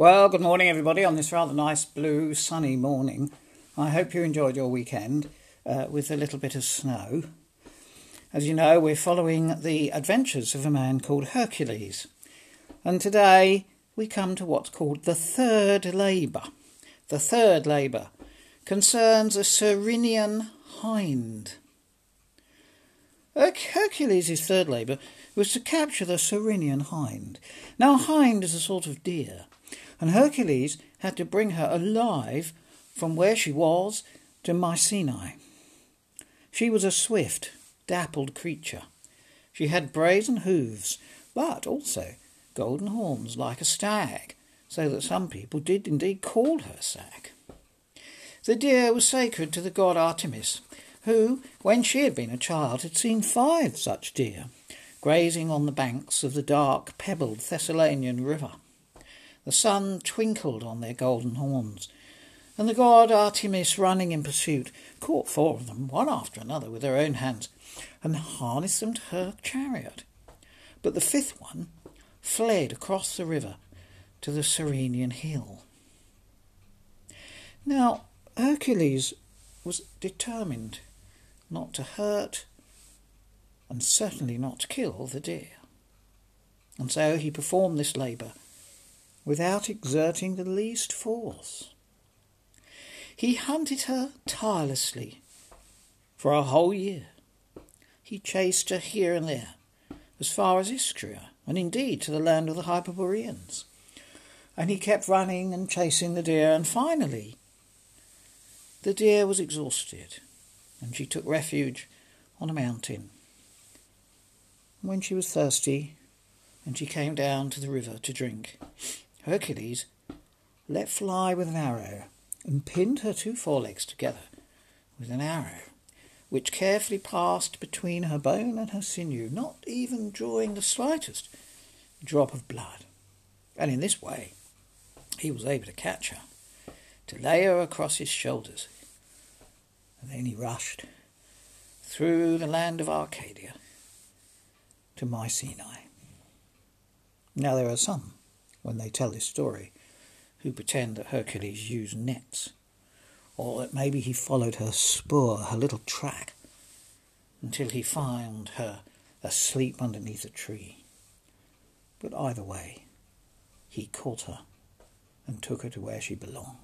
Well, good morning everybody on this rather nice blue sunny morning. I hope you enjoyed your weekend with a little bit of snow. As you know, we're following the adventures of a man called Hercules. And today we come to what's called the third labour. The third labour concerns a Ceryneian hind. Hercules' third labour was to capture the Ceryneian hind. Now, a hind is a sort of deer. And Hercules had to bring her alive from where she was to Mycenae. She was a swift, dappled creature. She had brazen hooves, but also golden horns like a stag, so that some people did indeed call her stag. The deer was sacred to the god Artemis, who, when she had been a child, had seen 5 such deer, grazing on the banks of the dark, pebbled Thessalonian river. The sun twinkled on their golden horns, and the god Artemis, running in pursuit, caught 4 of them, one after another, with her own hands, and harnessed them to her chariot. But the 5th one fled across the river to the Cyrenian hill. Now, Hercules was determined not to hurt, and certainly not to kill, the deer. And so he performed this labour without exerting the least force. He hunted her tirelessly for a whole year. He chased her here and there, as far as Istria, and indeed to the land of the Hyperboreans. And he kept running and chasing the deer, and finally the deer was exhausted, and she took refuge on a mountain. When she was thirsty, and she came down to the river to drink, Hercules let fly with an arrow and pinned her 2 forelegs together with an arrow, which carefully passed between her bone and her sinew, not even drawing the slightest drop of blood. And in this way, he was able to catch her, to lay her across his shoulders. And then he rushed through the land of Arcadia to Mycenae. Now, there are some, when they tell this story, who pretend that Hercules used nets, or that maybe he followed her spoor, her little track, until he found her asleep underneath a tree. But either way, he caught her and took her to where she belonged.